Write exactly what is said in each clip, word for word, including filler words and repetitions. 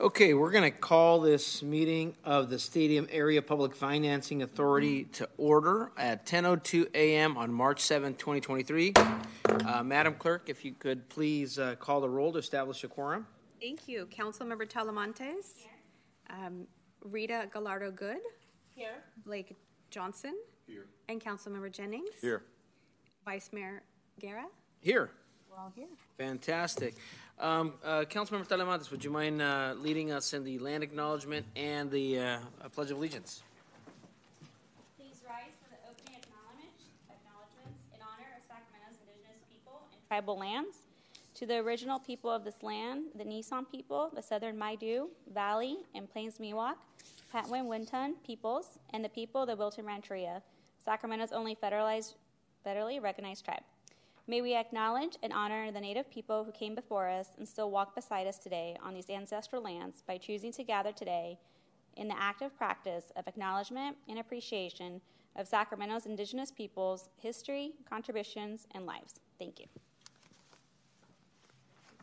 Okay, we're going to call this meeting of the Stadium Area Public Financing Authority to order at ten oh two a m on March seventh, twenty twenty-three. Uh, Madam Clerk, if you could please uh, call the roll to establish a quorum. Thank you. Councilmember Talamantes. Um, Rita Gallardo-Good. Here. Blake Johnson. Here. And Councilmember Jennings. Here. Vice Mayor Guerra. Here. We're all here. Fantastic. Um, uh, Councilmember Talamantes, would you mind uh, leading us in the land acknowledgement and the uh, Pledge of Allegiance? Please rise for the opening acknowledgement, acknowledgements in honor of Sacramento's indigenous people and tribal lands. To the original people of this land, the Nisenan people, the Southern Maidu, Valley, and Plains Miwok, Patwin-Wintun peoples, and the people of the Wilton Rancheria, Sacramento's only federalized, federally recognized tribe. May we acknowledge and honor the Native people who came before us and still walk beside us today on these ancestral lands by choosing to gather today in the active practice of acknowledgement and appreciation of Sacramento's indigenous peoples' history, contributions, and lives. Thank you.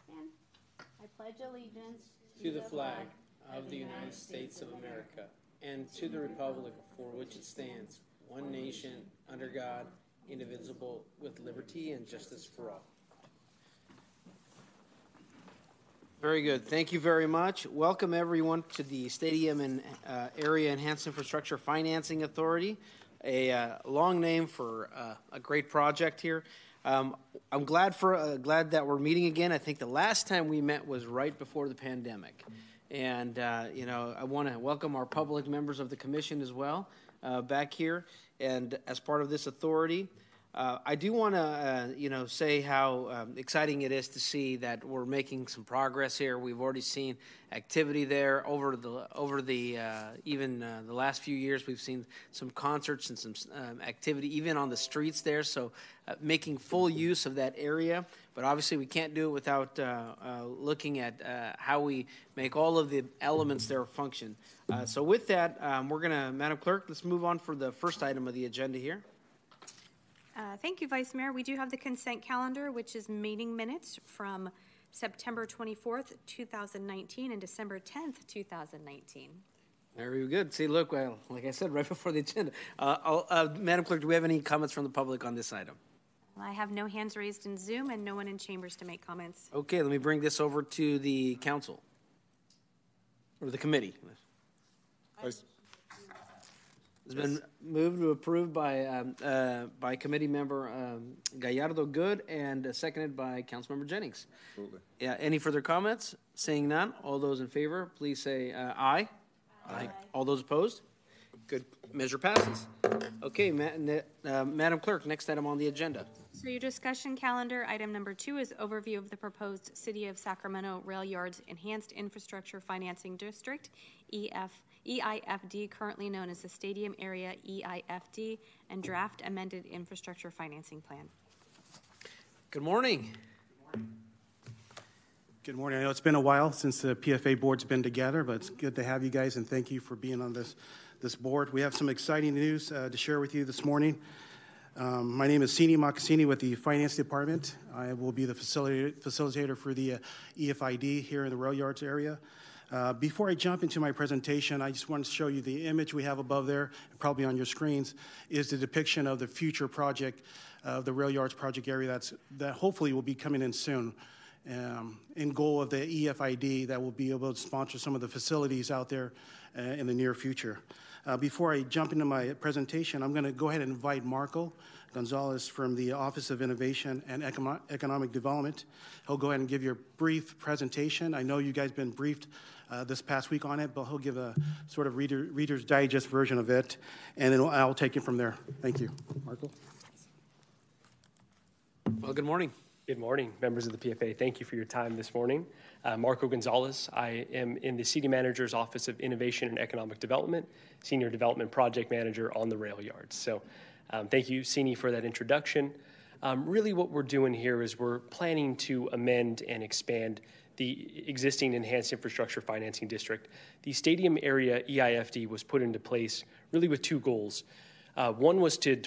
And I pledge allegiance to the flag of the United States of America and to the republic for which it stands, one nation, under God, indivisible, with liberty and justice for all. Very good. Thank you very much. Welcome everyone to the Stadium and uh, Area Enhanced Infrastructure Financing Authority, a uh, long name for uh, a great project here. Um, I'm glad for uh, glad that we're meeting again. I think the last time we met was right before the pandemic, and uh, you know I want to welcome our public members of the commission as well uh, back here. And as part of this authority, uh, I do want to, uh, you know, say how um, exciting it is to see that we're making some progress here. We've already seen activity there over the over the uh, even uh, the last few years. We've seen some concerts and some um, activity even on the streets there. So, uh, making full use of that area. But obviously, we can't do it without uh, uh, looking at uh, how we make all of the elements there function. Uh, so with that, um, we're going to, Madam Clerk, let's move on for the first item of the agenda here. Uh, thank you, Vice Mayor. We do have the consent calendar, which is meeting minutes from September twenty-fourth, two thousand nineteen and December tenth, two thousand nineteen. Very good. See, look, well, like I said, right before the agenda. Uh, I'll, uh, Madam Clerk, do we have any comments from the public on this item? I have no hands raised in Zoom and no one in chambers to make comments. Okay, let me bring this over to the council or the committee. It's been moved to approve by um, uh, by committee member um, Gallardo Good and uh, seconded by Councilmember Jennings. Absolutely. Yeah. Any further comments? Seeing none, all those in favor, please say uh, aye. Aye. Aye. All those opposed? Good. Measure passes. Okay, Ma- uh, Madam Clerk, next item on the agenda. So your discussion calendar, item number two is overview of the proposed City of Sacramento Rail Yards Enhanced Infrastructure Financing District, E F, E I F D, currently known as the Stadium Area E I F D, and draft amended infrastructure financing plan. Good morning. Good morning. Good morning. I know it's been a while since the P F A board's been together, but it's good to have you guys, and thank you for being on this This board. We have some exciting news uh, to share with you this morning. Um, my name is Sini Maccasini with the Finance Department. I will be the facilitator, facilitator for the uh, E F I D here in the Rail Yards area. Uh, before I jump into my presentation, I just want to show you the image we have above there, probably on your screens, is the depiction of the future project of uh, the Rail Yards project area that's, that hopefully will be coming in soon. Um, in goal of the E F I D that will be able to sponsor some of the facilities out there uh, in the near future. Uh, before I jump into my presentation, I'm going to go ahead and invite Marco Gonzalez from the Office of Innovation and Econ- Economic Development. He'll go ahead and give you a brief presentation. I know you guys have been briefed uh, this past week on it, but he'll give a sort of reader, Reader's Digest version of it, and then I'll take it from there. Thank you. Marco. Well, good morning. Good morning, members of the P F A. Thank you for your time this morning. Uh, Marco Gonzalez. I am in the City Manager's Office of Innovation and Economic Development, Senior Development Project Manager on the Rail Yards. So um, thank you, Sini, for that introduction. Um, really what we're doing here is we're planning to amend and expand the existing Enhanced Infrastructure Financing District. The Stadium Area E I F D was put into place really with two goals. Uh, one was to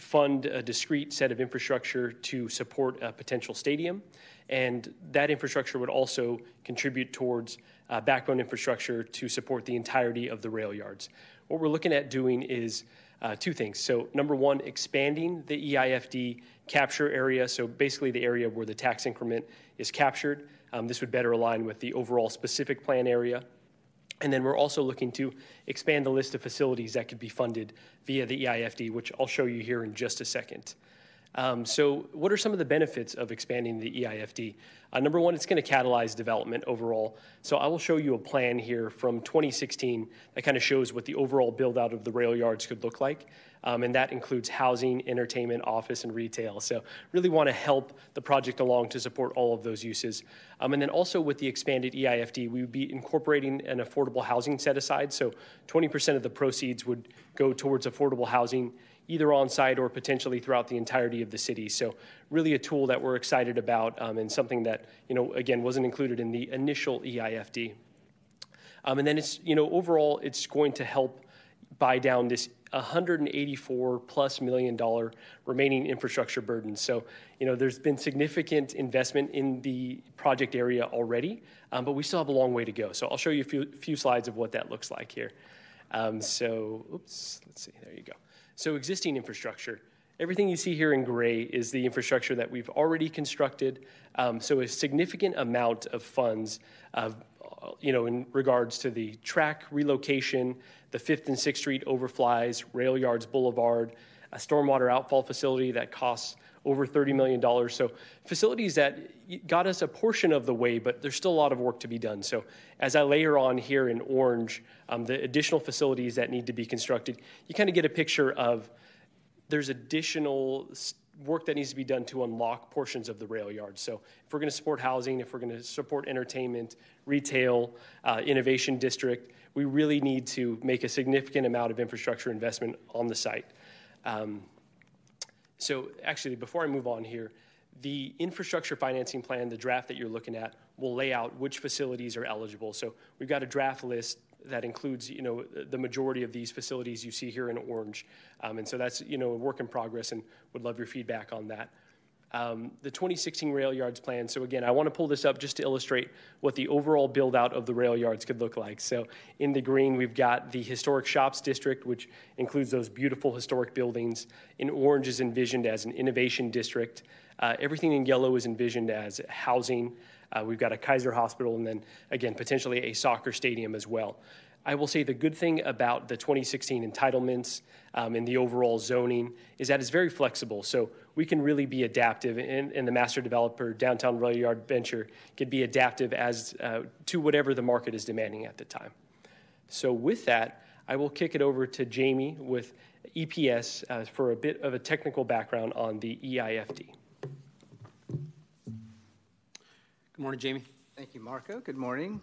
fund a discrete set of infrastructure to support a potential stadium, and that infrastructure would also contribute towards uh, backbone infrastructure to support the entirety of the rail yards. What we're looking at doing is uh, two things. So number one, expanding the E I F D capture area, so basically the area where the tax increment is captured. Um, this would better align with the overall specific plan area. And then we're also looking to expand the list of facilities that could be funded via the E I F D, which I'll show you here in just a second. Um, so what are some of the benefits of expanding the E I F D? Uh, number one, it's going to catalyze development overall. So I will show you a plan here from twenty sixteen that kind of shows what the overall build-out of the rail yards could look like. Um, and that includes housing, entertainment, office, and retail. So really want to help the project along to support all of those uses. Um, and then also with the expanded E I F D, we would be incorporating an affordable housing set-aside. So twenty percent of the proceeds would go towards affordable housing, either on-site or potentially throughout the entirety of the city. So really a tool that we're excited about um, and something that, you know, again, wasn't included in the initial E I F D. Um, and then it's, you know, overall, it's going to help buy down this one hundred eighty-four plus million dollar remaining infrastructure burden. So, you know, there's been significant investment in the project area already, um, but we still have a long way to go. So I'll show you a few, few slides of what that looks like here. Um, so, oops, let's see, there you go. So existing infrastructure, everything you see here in gray is the infrastructure that we've already constructed. Um, so a significant amount of funds, uh, you know, in regards to the track relocation, the fifth and sixth street overflies, Rail Yards Boulevard, a stormwater outfall facility that costs over thirty million dollars. So facilities that got us a portion of the way, but there's still a lot of work to be done. So as I layer on here in orange, um, the additional facilities that need to be constructed, you kind of get a picture of there's additional work that needs to be done to unlock portions of the rail yard. So if we're going to support housing, if we're going to support entertainment, retail, uh, innovation district, we really need to make a significant amount of infrastructure investment on the site. Um, so actually, before I move on here, the infrastructure financing plan, the draft that you're looking at, will lay out which facilities are eligible. So we've got a draft list that includes, you know, the majority of these facilities you see here in orange. Um, and so that's, you know, a work in progress, and would love your feedback on that. Um, the twenty sixteen rail yards plan. So again, I want to pull this up just to illustrate what the overall build out of the rail yards could look like. So in the green, we've got the historic shops district, which includes those beautiful historic buildings. In orange is envisioned as an innovation district. Uh, everything in yellow is envisioned as housing. Uh, we've got a Kaiser Hospital, and then again, potentially a soccer stadium as well. I will say the good thing about the twenty sixteen entitlements um, and the overall zoning is that it's very flexible. So we can really be adaptive, and, and the master developer, Downtown Rail Yard Venture, could be adaptive as uh, to whatever the market is demanding at the time. So with that, I will kick it over to Jamie with E P S uh, for a bit of a technical background on the E I F D. Good morning, Jamie. Thank you, Marco. Good morning,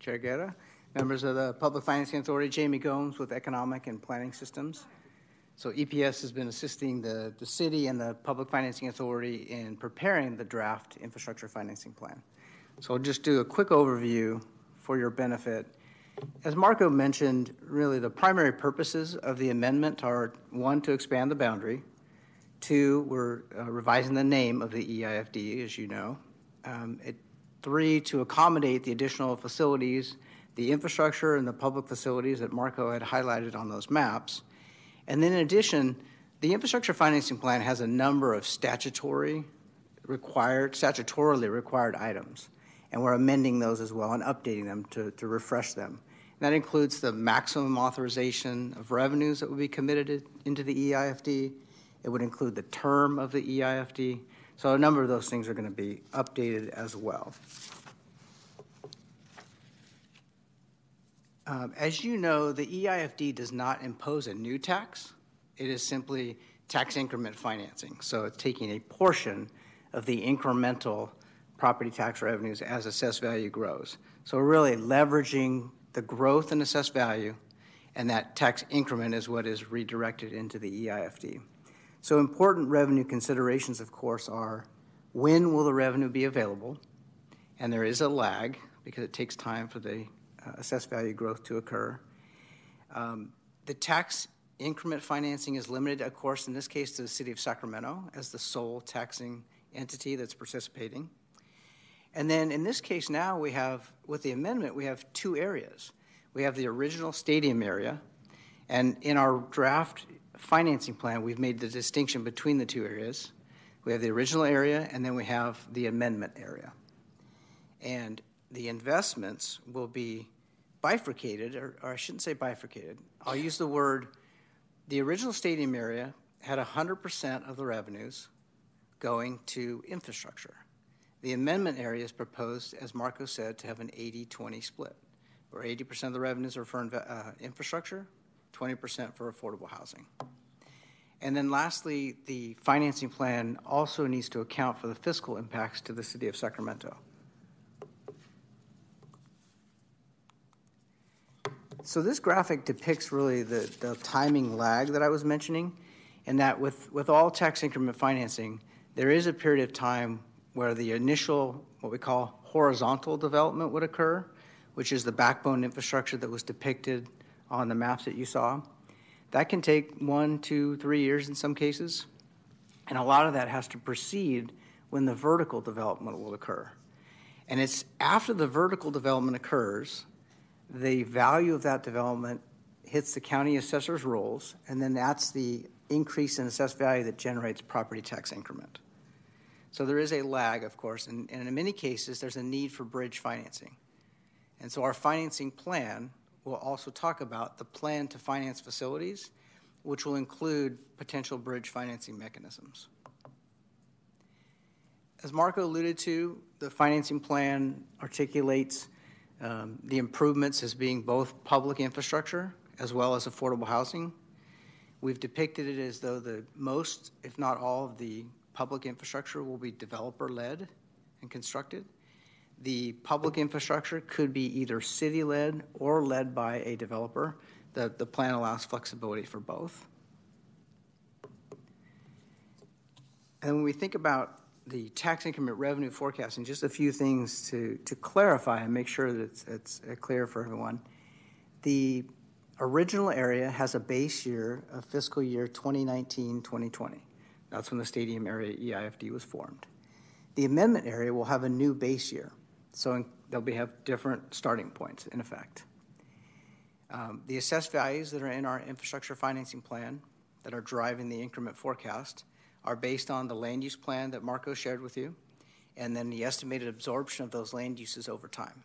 Chair Guerra, members of the Public Financing Authority. Jamie Gomes with Economic and Planning Systems. So E P S has been assisting the, the city and the Public Financing Authority in preparing the draft infrastructure financing plan. So I'll just do a quick overview for your benefit. As Marco mentioned, really the primary purposes of the amendment are, one, to expand the boundary. Two, we're uh, revising the name of the E I F D, as you know. Um, it, three, to accommodate the additional facilities, the infrastructure and the public facilities that Marco had highlighted on those maps. And then in addition, the infrastructure financing plan has a number of statutory required, statutorily required items, and we're amending those as well and updating them to, to refresh them. And that includes the maximum authorization of revenues that would be committed into the E I F D. It would include the term of the E I F D. So a number of those things are going to be updated as well. Um, as you know, the E I F D does not impose a new tax. It is simply tax increment financing. So it's taking a portion of the incremental property tax revenues as assessed value grows. So we're really leveraging the growth in assessed value, and that tax increment is what is redirected into the E I F D. So important revenue considerations, of course, are when will the revenue be available? And there is a lag because it takes time for the uh, assessed value growth to occur. Um, the tax increment financing is limited, of course, in this case to the city of Sacramento as the sole taxing entity that's participating. And then in this case now we have, with the amendment, we have two areas. We have the original stadium area, and in our draft financing plan, we've made the distinction between the two areas. We have the original area, and then we have the amendment area. And the investments will be bifurcated, or, or I shouldn't say bifurcated. I'll use the word, the original stadium area had one hundred percent of the revenues going to infrastructure. The amendment area is proposed, as Marco said, to have an eighty twenty split, where eighty percent of the revenues are for uh, infrastructure, twenty percent for affordable housing. And then lastly, the financing plan also needs to account for the fiscal impacts to the city of Sacramento. So this graphic depicts really the, the timing lag that I was mentioning, and that with, with all tax increment financing, there is a period of time where the initial, what we call horizontal development would occur, which is the backbone infrastructure that was depicted on the maps that you saw. That can take one, two, three years in some cases, and a lot of that has to precede when the vertical development will occur. And it's after the vertical development occurs, the value of that development hits the county assessor's rolls, and then that's the increase in assessed value that generates property tax increment. So there is a lag, of course, and, and in many cases, there's a need for bridge financing. And so our financing plan will also talk about the plan to finance facilities, which will include potential bridge financing mechanisms. As Marco alluded to, the financing plan articulates um, the improvements as being both public infrastructure as well as affordable housing. We've depicted it as though the most, if not all, of the public infrastructure will be developer-led and constructed. The public infrastructure could be either city-led or led by a developer. The, the plan allows flexibility for both. And when we think about the tax increment revenue forecasting, just a few things to, to clarify and make sure that it's, it's clear for everyone. The original area has a base year of fiscal year twenty nineteen twenty twenty. That's when the stadium area E I F D was formed. The amendment area will have a new base year, so they'll be, have different starting points, in effect. Um, the assessed values that are in our infrastructure financing plan that are driving the increment forecast are based on the land use plan that Marco shared with you, and then the estimated absorption of those land uses over time.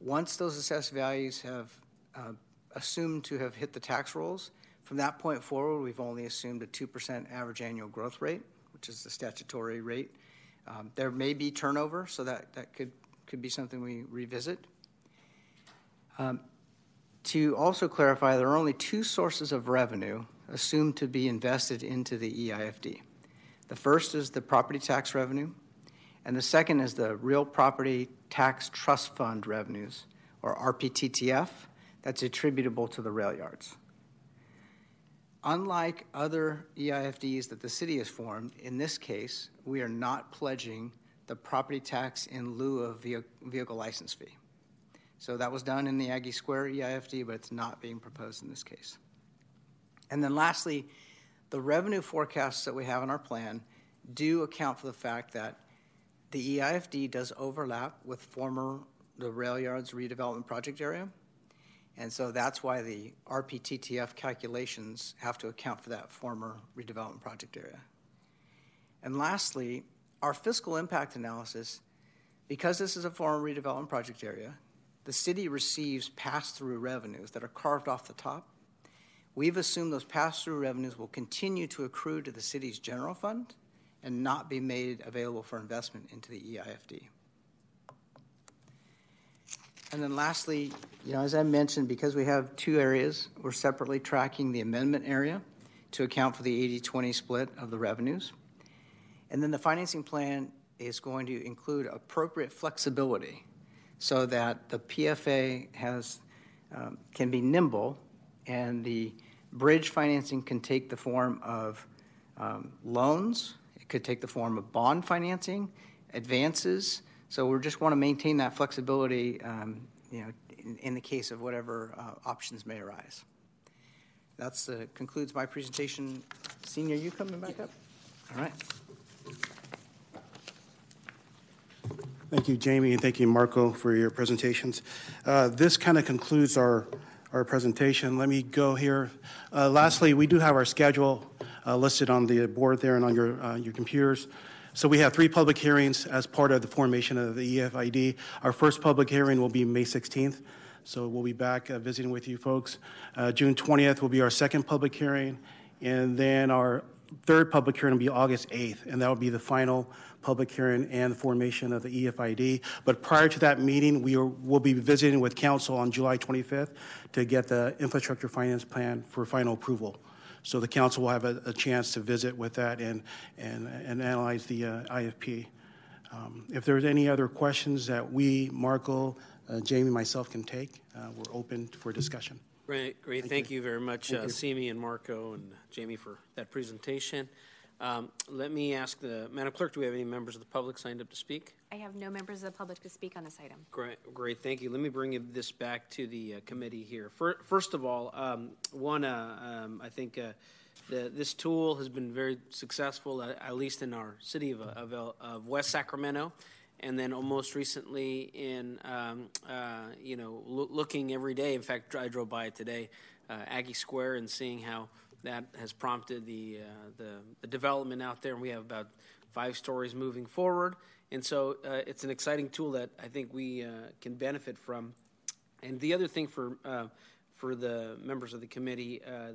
Once those assessed values have uh, assumed to have hit the tax rolls, from that point forward, we've only assumed a two percent average annual growth rate, which is the statutory rate. Um, there may be turnover, so that, that could, could be something we revisit. Um, to also clarify, there are only two sources of revenue assumed to be invested into the E I F D. The first is the property tax revenue, and the second is the Real Property Tax Trust Fund revenues, or R P T T F, that's attributable to the rail yards. Unlike other E I F Ds that the city has formed, in this case, we are not pledging the property tax in lieu of vehicle license fee. So that was done in the Aggie Square E I F D, but it's not being proposed in this case. And then lastly, the revenue forecasts that we have in our plan do account for the fact that the E I F D does overlap with former the rail yards redevelopment project area. And so that's why the R P T T F calculations have to account for that former redevelopment project area. And lastly, our fiscal impact analysis, because this is a former redevelopment project area, the city receives pass-through revenues that are carved off the top. We've assumed those pass-through revenues will continue to accrue to the city's general fund and not be made available for investment into the E I F D. And then lastly, you know, as I mentioned, because we have two areas, we're separately tracking the amendment area to account for the eighty twenty split of the revenues. And then the financing plan is going to include appropriate flexibility so that the P F A has, um, can be nimble, and the bridge financing can take the form of um, loans. It could take the form of bond financing, advances. So we just want to maintain that flexibility, um, you know, in, in the case of whatever uh, options may arise. That's uh, concludes my presentation. Senior, you coming back up? All right. Thank you, Jamie, and thank you, Marco, for your presentations. Uh, this kind of concludes our, our presentation. Let me go here. Uh, lastly, we do have our schedule uh, listed on the board there and on your, uh, your computers. So we have three public hearings as part of the formation of the E I F D. Our first public hearing will be May sixteenth. So we'll be back uh, visiting with you folks. Uh, June twentieth will be our second public hearing. And then our third public hearing will be August eighth, and that will be the final public hearing and the formation of the E F I D. But prior to that meeting, we are, will be visiting with Council on July twenty-fifth to get the infrastructure finance plan for final approval. So the Council will have a, a chance to visit with that and, and, and analyze the uh, I F P. Um, if there's any other questions that we, Marco, Uh, Jamie, myself can take. Uh, we're open for discussion. Great, great. Thank, Thank you. you very much, uh, Simi and Marco and Jamie for that presentation. Um, let me ask the Madam Clerk, do we have any members of the public signed up to speak? I have no members of the public to speak on this item. Great, great. Thank you. Let me bring this back to the uh, committee here. For, first of all, um, one, uh, um, I think uh, the, this tool has been very successful, uh, at least in our city of, of, of West Sacramento. And then almost recently in, um, uh, you know, lo looking every day, in fact, I drove by it today, uh, Aggie Square, and seeing how that has prompted the, uh, the, the development out there. And we have about five stories moving forward. And so uh, it's an exciting tool that I think we uh, can benefit from. And the other thing for, uh, for the members of the committee uh,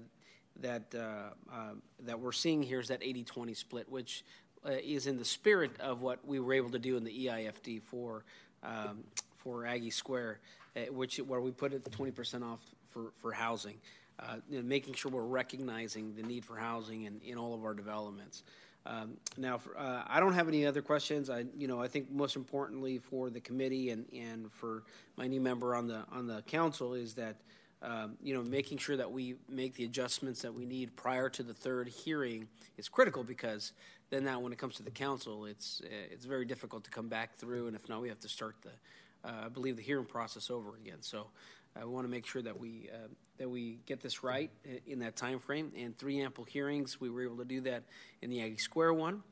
that, uh, uh, that we're seeing here is that eighty twenty split, which Uh, is in the spirit of what we were able to do in the E I F D for um, for Aggie Square, uh, which where we put it twenty percent off for for housing, uh, you know, making sure we're recognizing the need for housing in, in all of our developments. Um, now, for, uh, I don't have any other questions. I you know I think most importantly for the committee and and for my new member on the on the council is that Um, you know, making sure that we make the adjustments that we need prior to the third hearing is critical, because then now when it comes to the council, it's it's very difficult to come back through, and if not, we have to start the, uh, I believe, the hearing process over again. So I want to make sure that we uh, that we get this right in that time frame. And three ample hearings, we were able to do that in the Aggie Square one.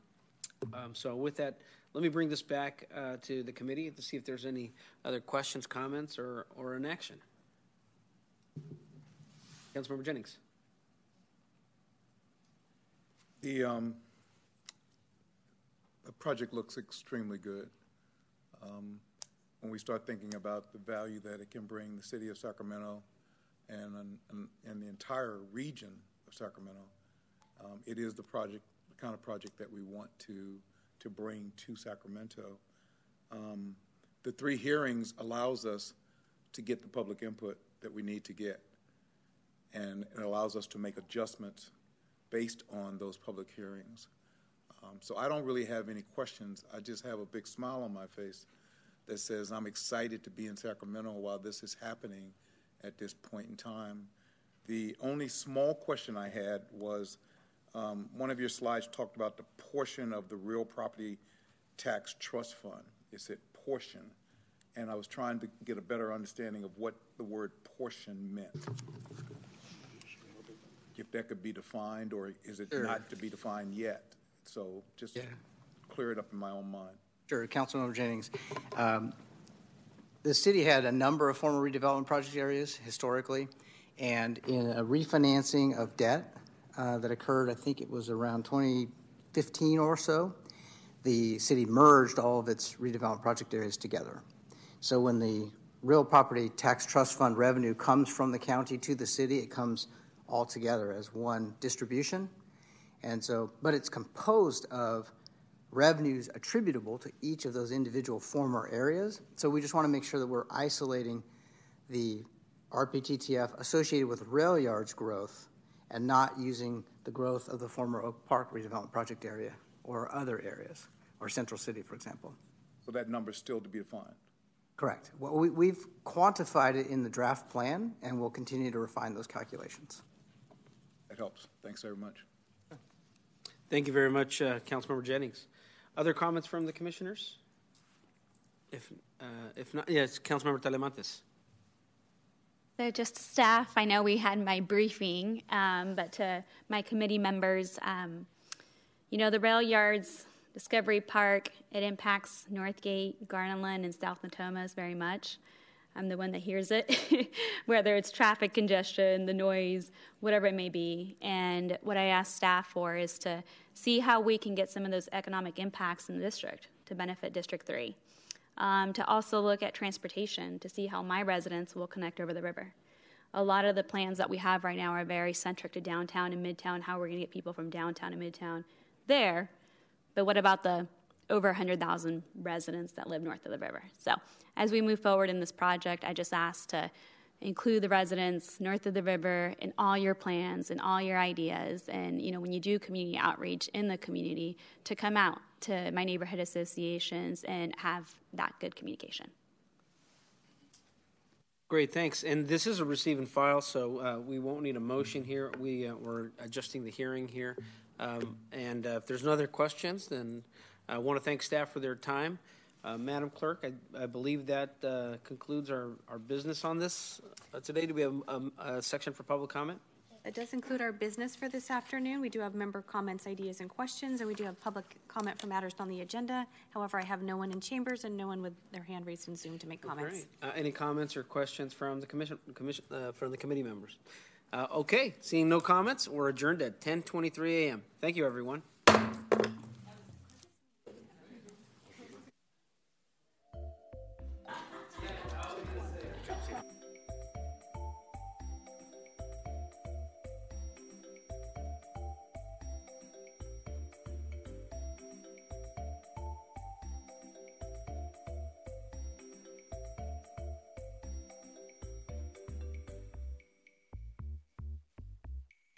Um, so with that, let me bring this back uh, to the committee to see if there's any other questions, comments, or or an action. Councilmember Jennings. The, um, the project looks extremely good. Um, when we start thinking about the value that it can bring the city of Sacramento and, and, and the entire region of Sacramento, um, it is the project, the kind of project that we want to, to bring to Sacramento. Um, the three hearings allows us to get the public input that we need to get, and it allows us to make adjustments based on those public hearings. Um, so I don't really have any questions. I just have a big smile on my face that says I'm excited to be in Sacramento while this is happening at this point in time. The only small question I had was um, one of your slides talked about the portion of the real property tax trust fund. It said portion, and I was trying to get a better understanding of what the word portion meant. If that could be defined, or is it sure. not to be defined yet? So just yeah. clear it up in my own mind. Sure, Councilmember Jennings. Um, the city had a number of former redevelopment project areas historically, and in a refinancing of debt uh, that occurred, I think it was around twenty fifteen or so, the city merged all of its redevelopment project areas together. So when the real property tax trust fund revenue comes from the county to the city, it comes all together as one distribution. And so, but it's composed of revenues attributable to each of those individual former areas. So we just want to make sure that we're isolating the R P T T F associated with rail yards growth and not using the growth of the former Oak Park redevelopment project area or other areas, or Central City, for example. So that number is still to be defined? Correct. Well, we, we've quantified it in the draft plan, and we'll continue to refine those calculations. That helps. Thanks very much. Thank you very much, uh, Councilmember Jennings. Other comments from the commissioners? If uh, if not, yes, Councilmember Talamantes. So just to staff, I know we had my briefing, um, but to my committee members, um, you know, the rail yards Discovery Park, it impacts Northgate, Gardenland, and South Natomas very much. I'm the one that hears it, whether it's traffic congestion, the noise, whatever it may be. And what I ask staff for is to see how we can get some of those economic impacts in the district to benefit District three. Um, to also look at transportation to see how my residents will connect over the river. A lot of the plans that we have right now are very centric to downtown and midtown, how we're going to get people from downtown and midtown there. But what about the over one hundred thousand residents that live north of the river? So as we move forward in this project, I just ask to include the residents north of the river in all your plans and all your ideas. And, you know, when you do community outreach in the community, to come out to my neighborhood associations and have that good communication. Great, thanks. And this is a receive and file, so uh, we won't need a motion here. We, uh, we're adjusting the hearing here. Um, and uh, if there's no other questions, then I want to thank staff for their time. Uh, Madam Clerk, I, I believe that uh, concludes our, our business on this. Uh, today, do we have um, a section for public comment? That does include our business for this afternoon. We do have member comments, ideas, and questions, and we do have public comment for matters on the agenda. However, I have no one in chambers and no one with their hand raised in Zoom to make comments. Uh, any comments or questions from the commission, commission uh, from the committee members? Uh, okay, seeing no comments, we're adjourned at ten twenty-three a.m. Thank you, everyone.